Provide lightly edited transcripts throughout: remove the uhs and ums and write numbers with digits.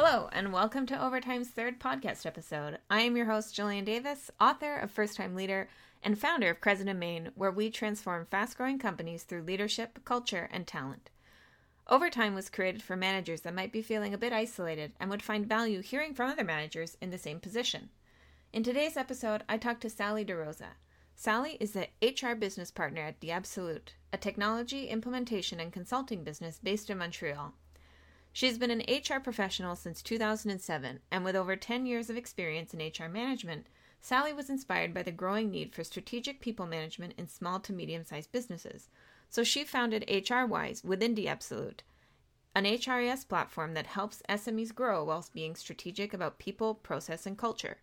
Hello, and welcome to Overtime's third podcast episode. I am your host, Jillian Davis, author of First Time Leader and founder of Crescent of Maine, where we transform fast-growing companies through leadership, culture, and talent. Overtime was created for managers that might be feeling a bit isolated and would find value hearing from other managers in the same position. In today's episode, I talked to Sally DeRosa. Sally is the HR business partner at D'Absolute, a technology implementation and consulting business based in Montreal. She's been an HR professional since 2007, and with over 10 years of experience in HR management, Sally was inspired by the growing need for strategic people management in small to medium-sized businesses. So she founded HRWise with Indie Absolute, an HRIS platform that helps SMEs grow whilst being strategic about people, process, and culture.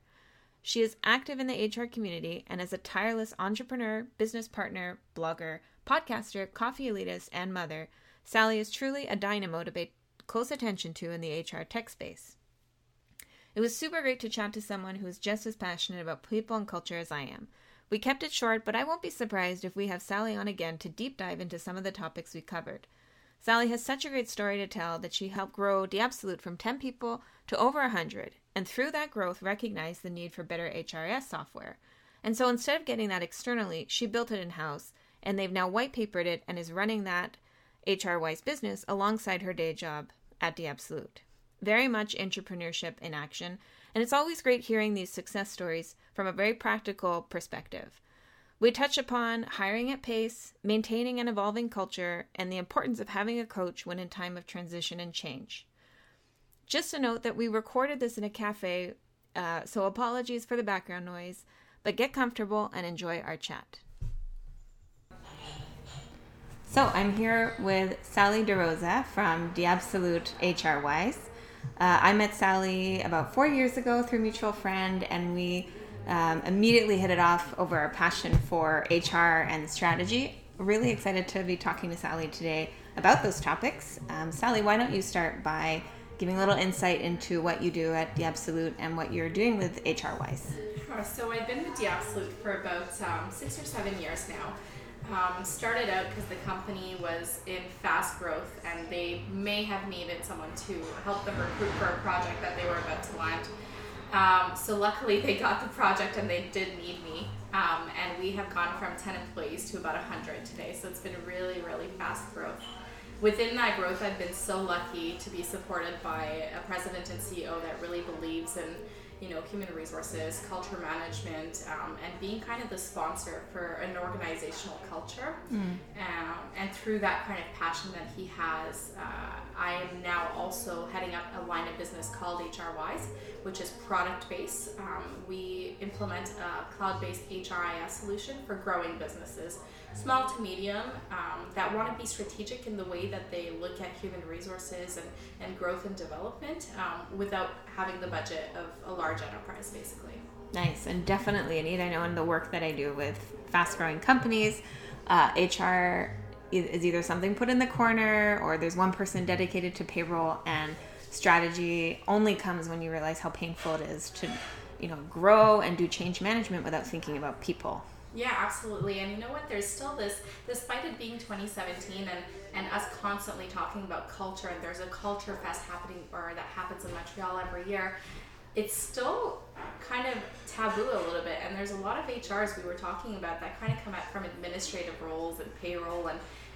She is active in the HR community and is a tireless entrepreneur, business partner, blogger, podcaster, coffee elitist, and mother. Sally is truly a dynamo to be close attention to in the HR tech space. It was super great to chat to someone who is just as passionate about people and culture as I am. We kept it short, but I won't be surprised if we have Sally on again to deep dive into some of the topics we covered. Sally has such a great story to tell that she helped grow D'Absolute from 10 people to over 100, and through that growth recognized the need for better HRIS software. And so instead of getting that externally, she built it in-house, and they've now white-papered it and is running that HRWise business alongside her day job at D'Absolute. Very much entrepreneurship in action, and it's always great hearing these success stories from a very practical perspective. We touch upon hiring at pace, maintaining an evolving culture, and the importance of having a coach when in time of transition and change. Just a note that we recorded this in a cafe, so apologies for the background noise, but get comfortable and enjoy our chat. So I'm here with Sally DeRosa from D'Absolute HRWise. I met Sally about 4 years ago through a mutual friend, and we immediately hit it off over our passion for HR and strategy. Really excited to be talking to Sally today about those topics. Sally, why don't you start by giving a little insight into what you do at D'Absolute and what you're doing with HRWise? Sure. So I've been with D'Absolute for about 6 or 7 years now. Started out because the company was in fast growth and they may have needed someone to help them recruit for a project that they were about to launch. So luckily they got the project and they did need me. And we have gone from 10 employees to about 100 today. So it's been really, really fast growth. Within that growth, I've been so lucky to be supported by a president and CEO that really believes in human resources, culture management, and being kind of the sponsor for an organizational culture. And through that kind of passion that he has, I am now also heading up a line of business called HRWise, which is product-based. We implement a cloud-based HRIS solution for growing businesses, small to medium, that want to be strategic in the way that they look at human resources and growth and development without having the budget of a large enterprise, basically. Nice, and definitely a need. I know in the work that I do with fast-growing companies, HR is either something put in the corner or there's one person dedicated to payroll, and strategy only comes when you realize how painful it is to grow and do change management without thinking about people. Yeah, absolutely. And you know what? There's still this, despite it being 2017 and us constantly talking about culture, and there's a culture fest happening or that happens in Montreal every year, it's still kind of taboo a little bit. And there's a lot of HRs we were talking about that kind of come out from administrative roles and payroll,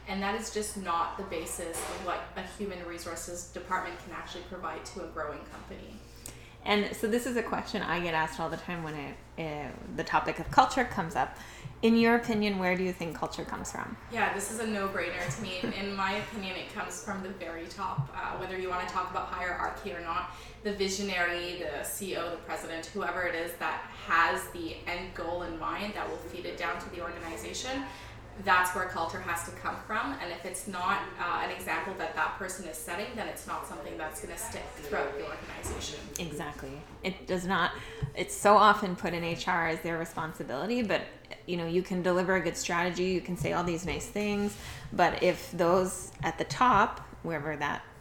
and that is just not the basis of what a human resources department can actually provide to a growing company. And so this is a question I get asked all the time when the topic of culture comes up. In your opinion, where do you think culture comes from? Yeah, this is a no-brainer to me. In my opinion, it comes from the very top, whether you want to talk about hierarchy or not. The visionary, the CEO, the president, whoever it is that has the end goal in mind that will feed it down to the organization, that's where culture has to come from. And if it's not an example that person is setting, then it's not something that's going to stick throughout the organization. Exactly. It does not. It's so often put in HR as their responsibility, but you can deliver a good strategy, you can say all these nice things, but if those at the top, wherever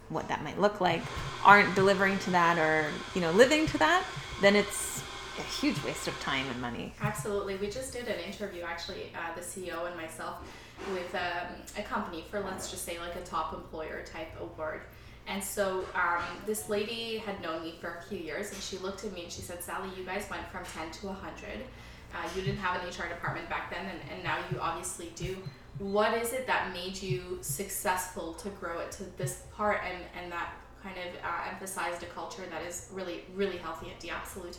what that might look like, aren't delivering to that or living to that, then it's a huge waste of time and money. Absolutely. We just did an interview, actually, the CEO and myself, with a company for, let's just say, like a top employer type award. And so this lady had known me for a few years, and she looked at me and she said, Sally, you guys went from 10 to 100. You didn't have an HR department back then, and now you obviously do. What is it that made you successful to grow it to this part, and that kind of emphasized a culture that is really, really healthy at D'Absolute?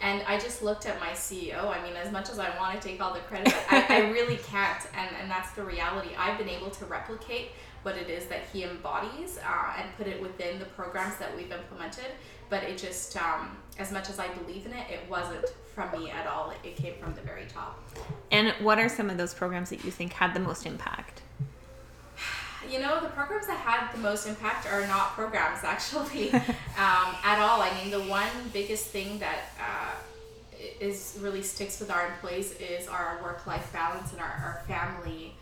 And I just looked at my CEO. I mean, as much as I want to take all the credit, I really can't, and that's the reality. I've been able to replicate what it is that he embodies and put it within the programs that we've implemented. But it just, as much as I believe in it, it wasn't from me at all. It came from the very top. And what are some of those programs that you think had the most impact? You know, the programs that had the most impact are not programs, actually, at all. I mean, the one biggest thing that is really sticks with our employees is our work-life balance and our family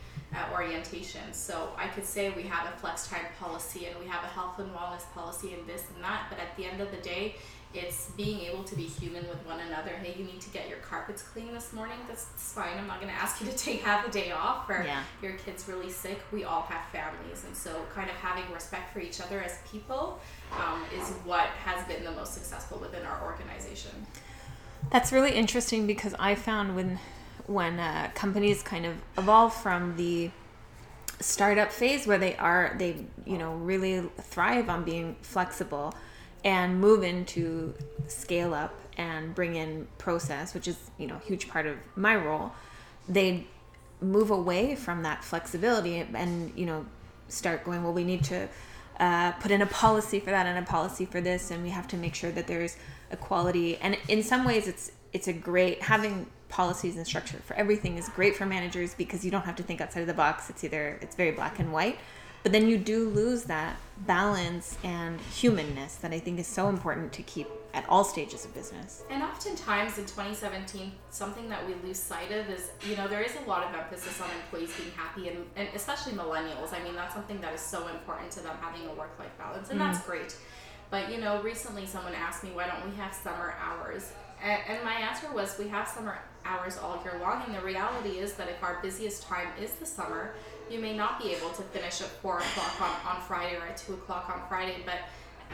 orientation. So I could say we have a flex time policy and we have a health and wellness policy and this and that, but at the end of the day, it's being able to be human with one another. Hey, you need to get your carpets clean this morning. That's fine. I'm not going to ask you to take half a day off, or your kid's really sick. We all have families. And so kind of having respect for each other as people is what has been the most successful within our organization. That's really interesting, because I found when companies kind of evolve from the startup phase where they really thrive on being flexible, and move into scale up and bring in process, which is, a huge part of my role, they move away from that flexibility and, start going, well, we need to put in a policy for that and a policy for this, and we have to make sure that there's equality. And in some ways, it's a great, having policies and structure for everything is great for managers, because you don't have to think outside of the box. It's very black and white. But then you do lose that balance and humanness that I think is so important to keep at all stages of business. And oftentimes in 2017, something that we lose sight of is, there is a lot of emphasis on employees being happy, and especially millennials. I mean, that's something that is so important to them, having a work-life balance, and that's great. But, recently someone asked me, why don't we have summer hours? And my answer was, we have summer hours all year long, and the reality is that if our busiest time is the summer, you may not be able to finish at 4 o'clock on Friday or at 2 o'clock on Friday, but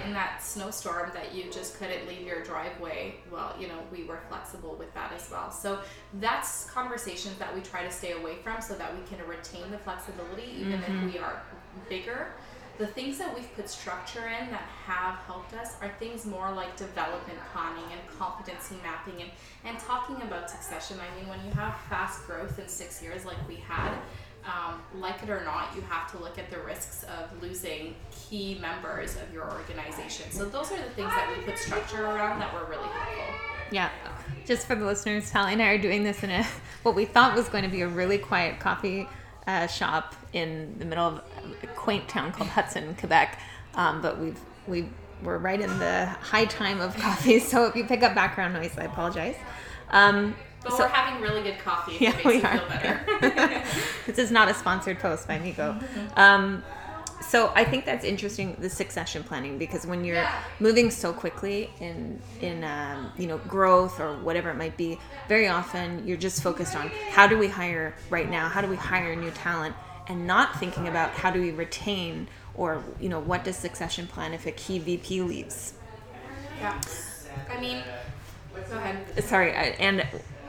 in that snowstorm that you just couldn't leave your driveway, well, we were flexible with that as well. So that's conversations that we try to stay away from so that we can retain the flexibility, even if we are bigger. The things that we've put structure in that have helped us are things more like development planning and competency mapping and talking about succession. I mean, when you have fast growth in 6 years like we had, like it or not, you have to look at the risks of losing key members of your organization. So those are the things that we put structure around that were really helpful. Yeah. Just for the listeners, Sally and I are doing this in what we thought was going to be a really quiet coffee shop in the middle of a quaint town called Hudson, Quebec, but we're right in the high time of coffee, so if you pick up background noise, I apologize. But we're having really good coffee. If it makes you feel better. Yeah. This is not a sponsored post by Nico. So I think that's interesting, the succession planning, because when you're moving so quickly in growth or whatever it might be, very often you're just focused on how do we hire right now, how do we hire new talent, and not thinking about how do we retain, or what does succession plan if a key VP leaves. Yeah, I mean, go ahead. Sorry, and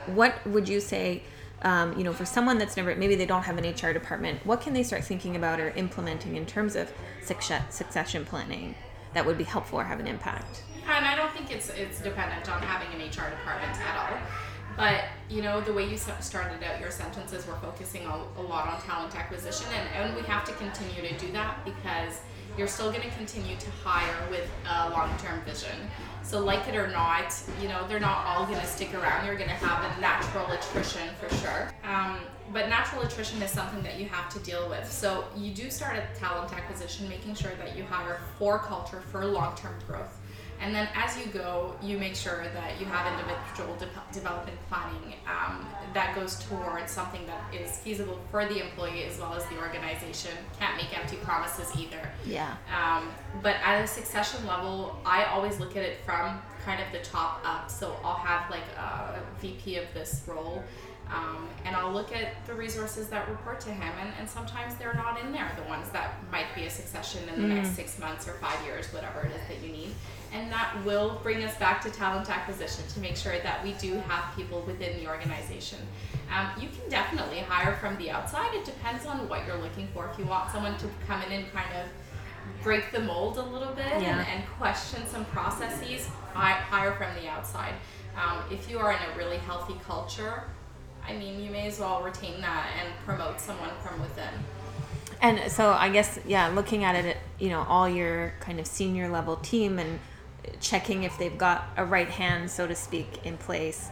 what would you say? For someone that's never, maybe they don't have an HR department, what can they start thinking about or implementing in terms of succession planning that would be helpful or have an impact? And I don't think it's dependent on having an HR department at all. But, the way you started out your sentences, we're focusing a lot on talent acquisition, and we have to continue to do that, because you're still going to continue to hire with a long-term vision. So like it or not, they're not all going to stick around. You're going to have a natural attrition for sure. But natural attrition is something that you have to deal with. So you do start at talent acquisition, making sure that you hire for culture, for long-term growth. And then as you go, you make sure that you have individual development planning that goes towards something that is feasible for the employee as well as the organization. Can't make empty promises either. Yeah. But at a succession level, I always look at it from kind of the top up. So I'll have like a VP of this role And I'll look at the resources that report to him, and sometimes they're not in there, the ones that might be a succession in the next 6 months or 5 years, whatever it is that you need. And that will bring us back to talent acquisition to make sure that we do have people within the organization. You can definitely hire from the outside. It depends on what you're looking for. If you want someone to come in and kind of break the mold a little bit and question some processes, hire from the outside. If you are in a really healthy culture, I mean, you may as well retain that and promote someone from within. And so I guess, looking at it, you know, all your kind of senior level team and checking if they've got a right hand, so to speak, in place,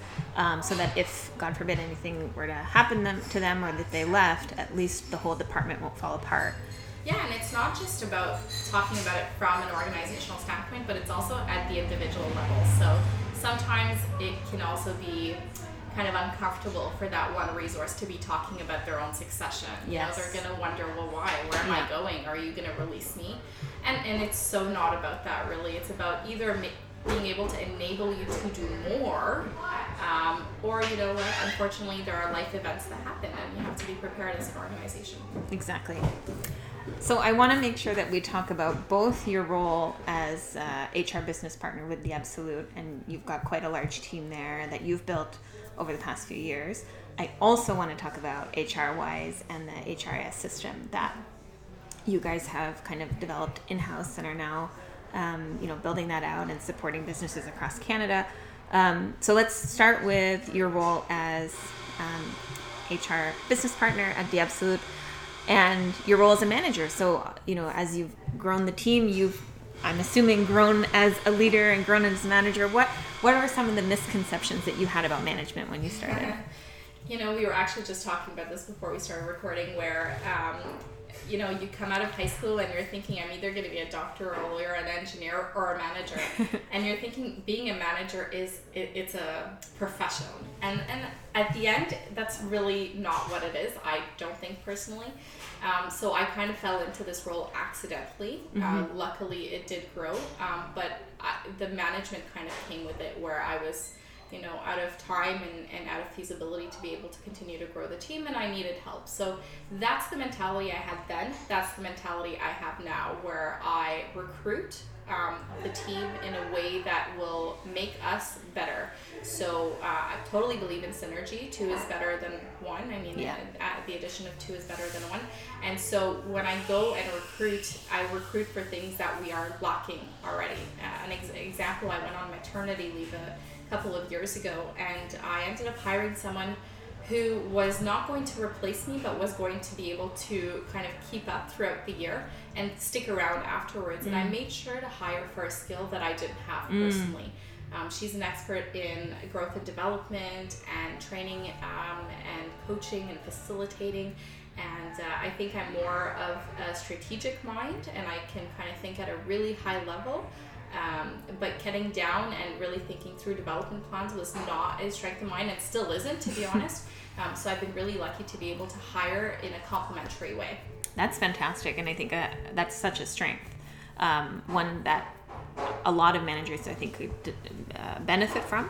so that if, God forbid, anything were to happen to them or that they left, at least the whole department won't fall apart. Yeah, and it's not just about talking about it from an organizational standpoint, but it's also at the individual level. So sometimes it can also be kind of uncomfortable for that one resource to be talking about their own succession. Yes. You know, they're going to wonder, well, why? Where am I going? Are you going to release me? And it's so not about that, really. It's about either being able to enable you to do more, or, you know, unfortunately, there are life events that happen, and you have to be prepared as an organization. Exactly. So I want to make sure that we talk about both your role as HR business partner with D'Absolute, and you've got quite a large team there that you've built over the past few years. I also want to talk about HRWise and the HRIS system that you guys have kind of developed in-house and are now, building that out and supporting businesses across Canada. So let's start with your role as HR business partner at D'Absolute and your role as a manager. So, you know, as you've grown the team, you've, I'm assuming, grown as a leader and grown as a manager. What are some of the misconceptions that you had about management when you started? You know, we were actually just talking about this before we started recording, where, you know, you come out of high school and you're thinking, I'm either going to be a doctor or a lawyer, an engineer, or a manager. And you're thinking being a manager it's a profession. And at the end, that's really not what it is, I don't think, personally. So I kind of fell into this role accidentally. Luckily, it did grow. But the management kind of came with it, where I was, you know, out of time and out of feasibility to be able to continue to grow the team, and I needed help. So that's the mentality I had then. That's the mentality I have now, where I recruit the team in a way that will make us better. So I totally believe in synergy. Two is better than one. I mean, the addition of two is better than one. And so when I go and recruit, I recruit for things that we are lacking already. An example, I went on maternity leave couple of years ago, and I ended up hiring someone who was not going to replace me, but was going to be able to kind of keep up throughout the year and stick around afterwards. And I made sure to hire for a skill that I didn't have personally. She's an expert in growth and development and training and coaching and facilitating. And I think I'm more of a strategic mind, and I can kind of think at a really high level. But cutting down and really thinking through development plans was not a strength of mine, and still isn't, to be honest. So I've been really lucky to be able to hire in a complementary way. That's fantastic, and I think that's such a strength. One that a lot of managers, I think, could benefit from.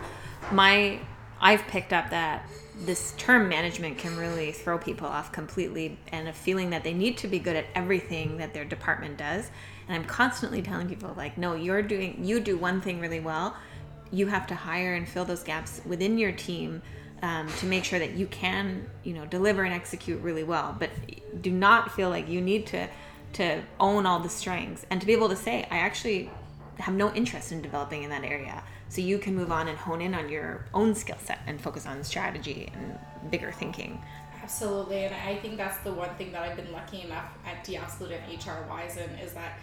I've picked up that this term management can really throw people off completely, and a feeling that they need to be good at everything that their department does. And I'm constantly telling people, like, no, you do one thing really well. You have to hire and fill those gaps within your team to make sure that you can, you know, deliver and execute really well. But do not feel like you need to own all the strengths, and to be able to say, I actually have no interest in developing in that area. So you can move on and hone in on your own skill set and focus on strategy and bigger thinking. Absolutely. And I think that's the one thing that I've been lucky enough at D'Absolute and HRWise in, is that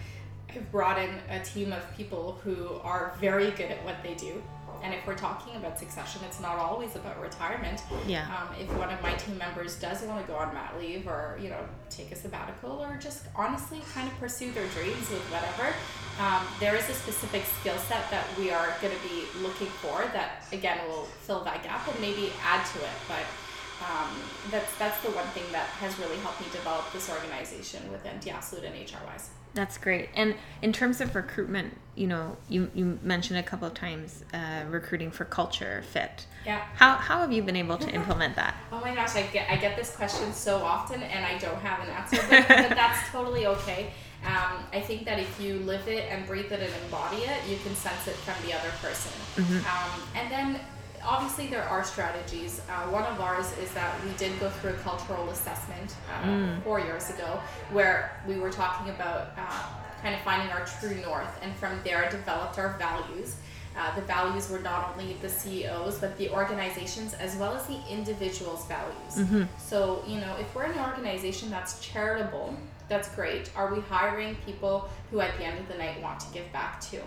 I've brought in a team of people who are very good at what they do. And if we're talking about succession, it's not always about retirement. Yeah. If one of my team members does want to go on mat leave, or, you know, take a sabbatical, or just honestly kind of pursue their dreams with whatever, there is a specific skill set that we are going to be looking for that, again, will fill that gap and maybe add to it. But that's the one thing that has really helped me develop this organization within D'Absolute and HRWise. That's great. And in terms of recruitment, you know, you mentioned a couple of times recruiting for culture fit. Yeah. How have you been able to implement that? Oh my gosh, I get this question so often, and I don't have an answer, but that's totally okay. I think that if you live it and breathe it and embody it, you can sense it from the other person. Mm-hmm. And then obviously there are strategies. One of ours is that we did go through a cultural assessment 4 years ago, where we were talking about kind of finding our true north, and from there developed our values. The values were not only the CEOs, but the organization's as well as the individual's values. Mm-hmm. So, you know, if we're an organization that's charitable, that's great. Are we hiring people who at the end of the night want to give back to?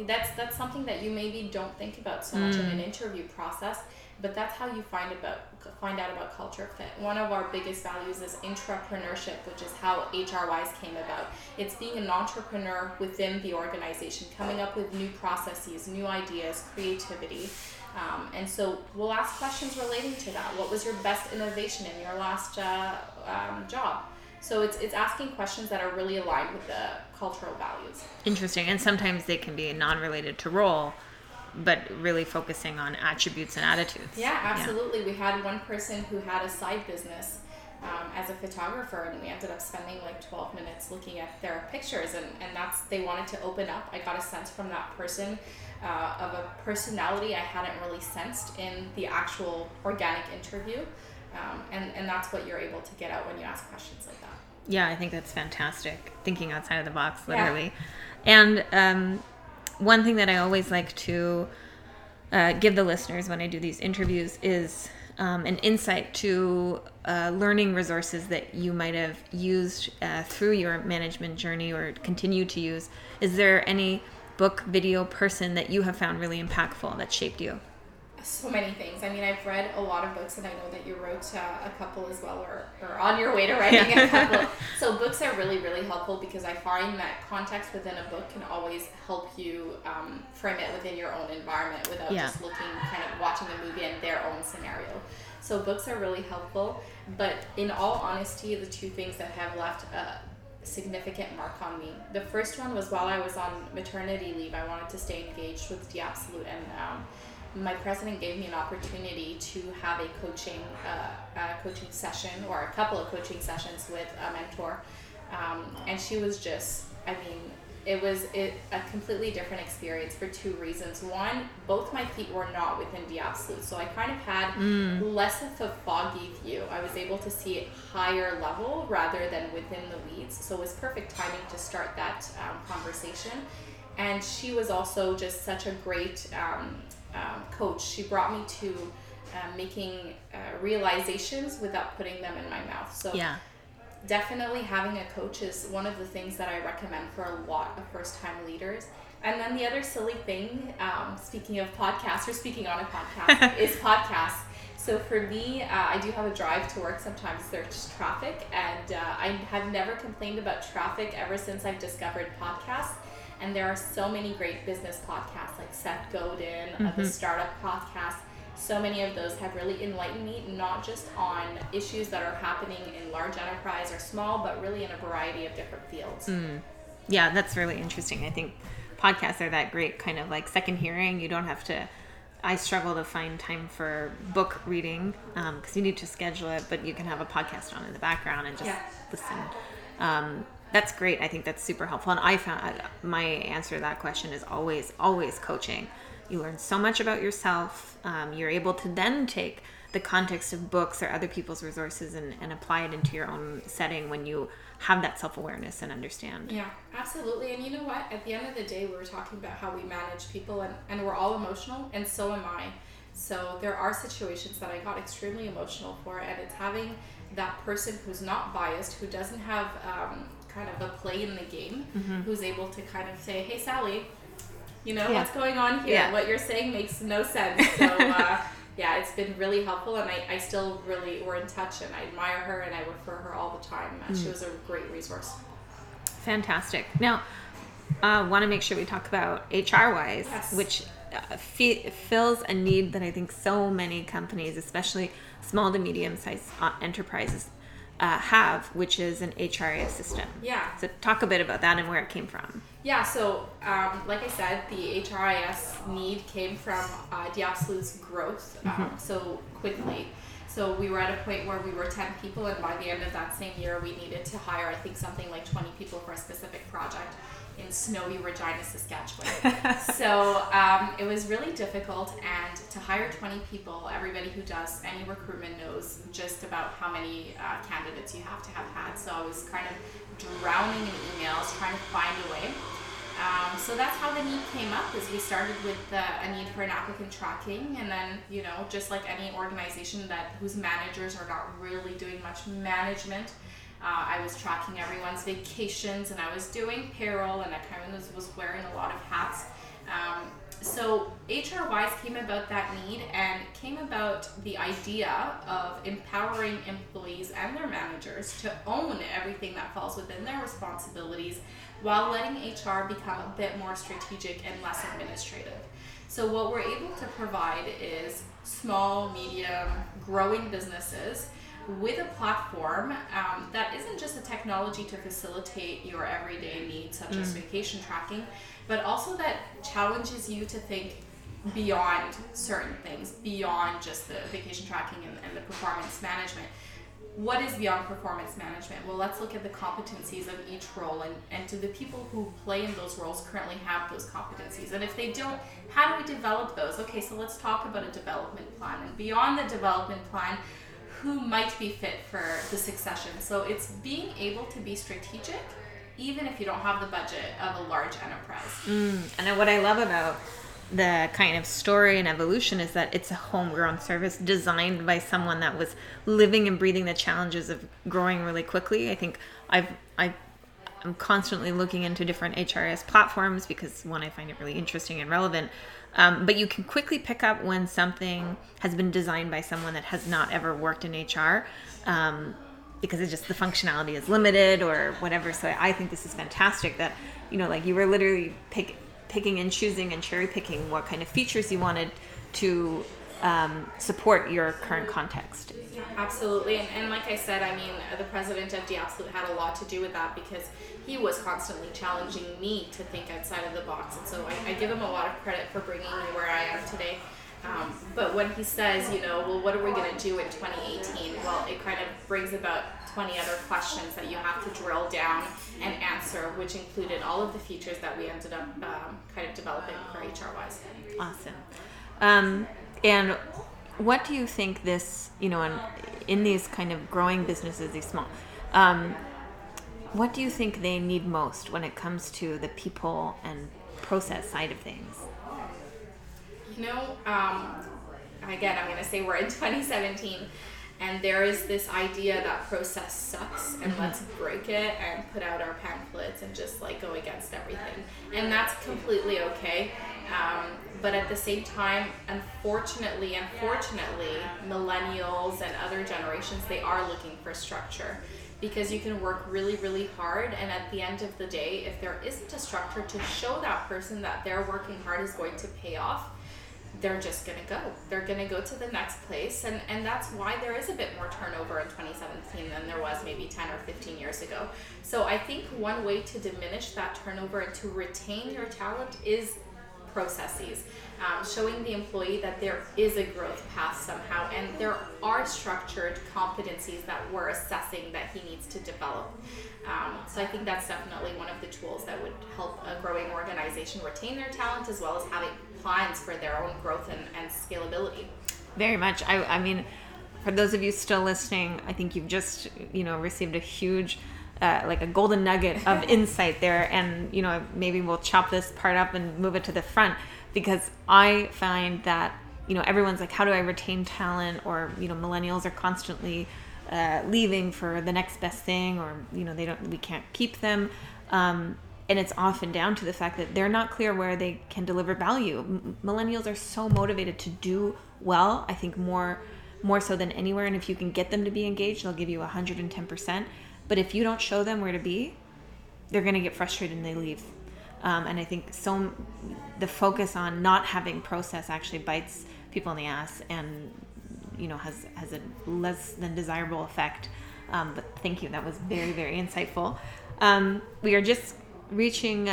That's something that you maybe don't think about so much in an interview process, but that's how you find out about culture fit. One of our biggest values is intrapreneurship, which is how HRWise came about. It's being an entrepreneur within the organization, coming up with new processes, new ideas, creativity. And so we'll ask questions relating to that. What was your best innovation in your last job? So it's asking questions that are really aligned with the cultural values. Interesting. And sometimes they can be non-related to role, but really focusing on attributes and attitudes. Yeah, absolutely. Yeah. We had one person who had a side business as a photographer, and we ended up spending like 12 minutes looking at their pictures, and they wanted to open up. I got a sense from that person of a personality I hadn't really sensed in the actual organic interview. And that's what you're able to get out when you ask questions like that. Yeah, I think that's fantastic. Thinking outside of the box, literally. Yeah. And one thing that I always like to give the listeners when I do these interviews is an insight to learning resources that you might have used through your management journey or continue to use. Is there any book, video, person that you have found really impactful that shaped you? So many things. I mean, I've read a lot of books, and I know that you wrote a couple as well, or on your way to writing a couple. So books are really, really helpful, because I find that context within a book can always help you frame it within your own environment without just looking, kind of watching a movie in their own scenario. So books are really helpful. But in all honesty, the two things that have left significant mark on me. The first one was while I was on maternity leave, I wanted to stay engaged with D'Absolute, and my president gave me an opportunity to have a coaching session, or a couple of coaching sessions with a mentor, and she was just, I mean, it was a completely different experience for two reasons. One, both my feet were not within D'Absolute, so I kind of had less of a foggy view. I was able to see it higher level rather than within the weeds, so it was perfect timing to start that conversation. And she was also just such a great coach. She brought me to making realizations without putting them in my mouth. So definitely having a coach is one of the things that I recommend for a lot of first-time leaders. And then the other silly thing, speaking of podcasts, or speaking on a podcast, is podcasts. So for me, I do have a drive to work. Sometimes there's traffic, and I have never complained about traffic ever since I've discovered podcasts. And there are so many great business podcasts, like Seth Godin, the Startup Podcast. So many of those have really enlightened me, not just on issues that are happening in large enterprise or small, but really in a variety of different fields. Yeah, that's really interesting. I think podcasts are that great kind of like second hearing. You don't have to... I struggle to find time for book reading because you need to schedule it, but you can have a podcast on in the background and just listen. That's great. I think that's super helpful. And I found my answer to that question is always, always coaching. You learn so much about yourself. You're able to then take the context of books or other people's resources and apply it into your own setting when you have that self-awareness and understand. Yeah, absolutely. And you know what? At the end of the day, we were talking about how we manage people, and we're all emotional, and so am I. So there are situations that I got extremely emotional for, and it's having that person who's not biased, who doesn't have... kind of a play in the game, who's able to kind of say, hey, Sally, you know, what's going on here? What you're saying makes no sense. So, it's been really helpful, and I still really, we're in touch, and I admire her, and I refer her all the time. She was a great resource. Fantastic. Now, I want to make sure we talk about HRWise, which fills a need that I think so many companies, especially small to medium-sized enterprises, have, which is an HRIS system. Yeah. So talk a bit about that and where it came from. Yeah, so like I said, the HRIS need came from D'Absolute's growth so quickly. So we were at a point where we were 10 people, and by the end of that same year, we needed to hire, I think, something like 20 people for a specific project in snowy Regina, Saskatchewan. So it was really difficult, and to hire 20 people, everybody who does any recruitment knows just about how many candidates you have to have had. So I was kind of drowning in emails, trying to find a way. So that's how the need came up, is we started with a need for an applicant tracking, and then, you know, just like any organization that whose managers are not really doing much management, I was tracking everyone's vacations, and I was doing payroll, and I kind of was wearing a lot of hats. So HRWise came about that need, and came about the idea of empowering employees and their managers to own everything that falls within their responsibilities, while letting HR become a bit more strategic and less administrative. So what we're able to provide is small, medium, growing businesses with a platform that isn't just a technology to facilitate your everyday needs, such as vacation tracking, but also that challenges you to think beyond certain things, beyond just the vacation tracking and the performance management. What is beyond performance management? Well, let's look at the competencies of each role, and do the people who play in those roles currently have those competencies? And if they don't, how do we develop those? Okay, so let's talk about a development plan. And beyond the development plan, who might be fit for the succession? So it's being able to be strategic, even if you don't have the budget of a large enterprise. And what I love about the kind of story and evolution is that it's a homegrown service designed by someone that was living and breathing the challenges of growing really quickly. I think I'm constantly looking into different HRIS platforms because, one, I find it really interesting and relevant. But you can quickly pick up when something has been designed by someone that has not ever worked in HR, because it's just the functionality is limited or whatever. So I think this is fantastic that, you know, like you were literally picking and choosing and cherry picking what kind of features you wanted to support your current context. Absolutely. And like I said, I mean, the president of D'Absolute had a lot to do with that because he was constantly challenging me to think outside of the box. And so I give him a lot of credit for bringing me where I am today. But when he says, you know, well, what are we going to do in 2018? Well, it kind of brings about 20 other questions that you have to drill down and answer, which included all of the features that we ended up kind of developing for HRWise. Awesome. And what do you think this, you know, in these kind of growing businesses, these small, what do you think they need most when it comes to the people and process side of things? You know, again, I'm going to say we're in 2017, and there is this idea that process sucks, and let's break it and put out our pamphlets and just like go against everything. And that's completely okay. But at the same time, unfortunately, millennials and other generations, they are looking for structure, because you can work really, really hard, and at the end of the day, if there isn't a structure to show that person that their working hard is going to pay off, they're just going to go. They're going to go to the next place, and that's why there is a bit more turnover in 2017 than there was maybe 10 or 15 years ago. So I think one way to diminish that turnover and to retain your talent is processes, showing the employee that there is a growth path somehow, and there are structured competencies that we're assessing that he needs to develop. So I think that's definitely one of the tools that would help a growing organization retain their talent, as well as having plans for their own growth and scalability. Very much. I mean, for those of you still listening, I think you've just, you know, received a huge like a golden nugget of insight there, and you know, maybe we'll chop this part up and move it to the front, because I find that, you know, everyone's like, how do I retain talent? Or, you know, millennials are constantly leaving for the next best thing, or, you know, we can't keep them, and it's often down to the fact that they're not clear where they can deliver value. Millennials are so motivated to do well, I think more so than anywhere, and if you can get them to be engaged, they'll give you 110%. But if you don't show them where to be, they're going to get frustrated and they leave. And I think the focus on not having process actually bites people in the ass and, you know, has a less than desirable effect. But thank you. That was very, very insightful. We are just reaching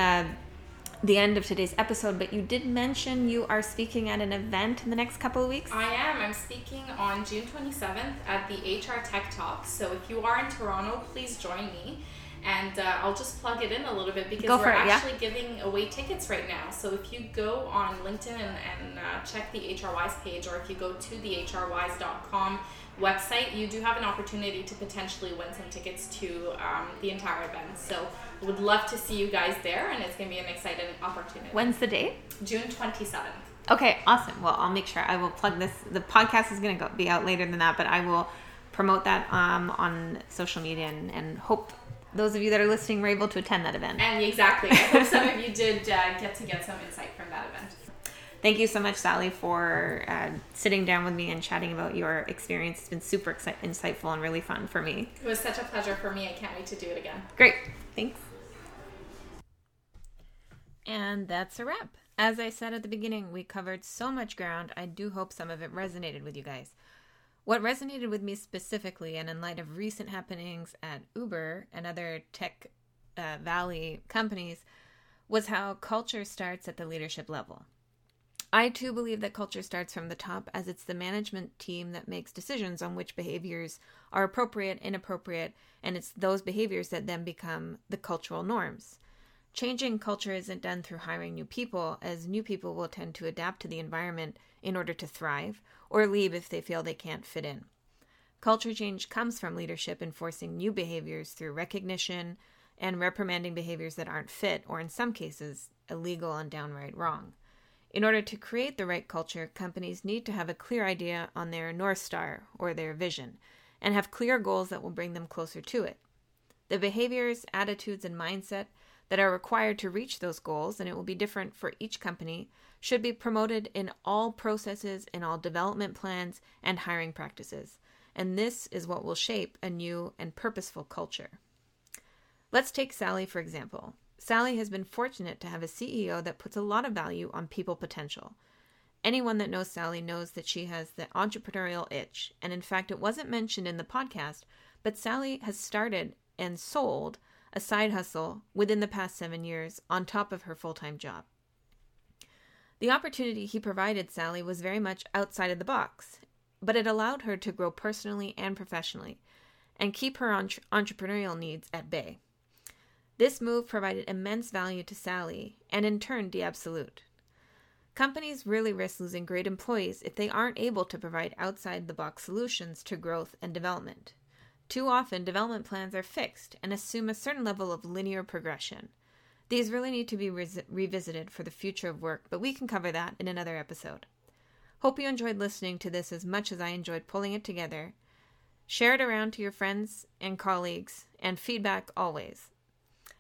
the end of today's episode, but you did mention you are speaking at an event in the next couple of weeks. I am. I'm speaking on June 27th at the HR Tech Talk. So if you are in Toronto, please join me. And I'll just plug it in a little bit because we're actually giving away tickets right now. So if you go on LinkedIn and check the HRWise page, or if you go to the HRWise.com website, you do have an opportunity to potentially win some tickets to the entire event. So would love to see you guys there, and it's going to be an exciting opportunity. When's the date? June 27th. Okay, awesome. Well, I'll make sure I will plug this. The podcast is going to be out later than that, but I will promote that on social media and hope those of you that are listening were able to attend that event. And exactly. I hope some of you did get to get some insight from that event. Thank you so much, Sally, for sitting down with me and chatting about your experience. It's been super insightful and really fun for me. It was such a pleasure for me. I can't wait to do it again. Great. Thanks. And that's a wrap. As I said at the beginning, we covered so much ground. I do hope some of it resonated with you guys. What resonated with me specifically, and in light of recent happenings at Uber and other tech valley companies, was how culture starts at the leadership level. I too believe that culture starts from the top, as it's the management team that makes decisions on which behaviors are appropriate, inappropriate, and it's those behaviors that then become the cultural norms. Changing culture isn't done through hiring new people, as new people will tend to adapt to the environment in order to thrive, or leave if they feel they can't fit in. Culture change comes from leadership enforcing new behaviors through recognition and reprimanding behaviors that aren't fit, or in some cases, illegal and downright wrong. In order to create the right culture, companies need to have a clear idea on their North Star, or their vision, and have clear goals that will bring them closer to it. The behaviors, attitudes, and mindset that are required to reach those goals, and it will be different for each company, should be promoted in all processes, in all development plans, and hiring practices. And this is what will shape a new and purposeful culture. Let's take Sally, for example. Sally has been fortunate to have a CEO that puts a lot of value on people potential. Anyone that knows Sally knows that she has the entrepreneurial itch, and in fact, it wasn't mentioned in the podcast, but Sally has started and sold a side hustle within the past 7 years on top of her full-time job. The opportunity he provided Sally was very much outside of the box, but it allowed her to grow personally and professionally and keep her entrepreneurial needs at bay. This move provided immense value to Sally and in turn D'Absolute. Companies really risk losing great employees if they aren't able to provide outside-the-box solutions to growth and development. Too often, development plans are fixed and assume a certain level of linear progression. These really need to be revisited for the future of work, but we can cover that in another episode. Hope you enjoyed listening to this as much as I enjoyed pulling it together. Share it around to your friends and colleagues, and feedback always.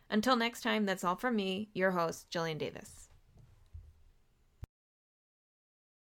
Until next time, that's all from me, your host, Jillian Davis.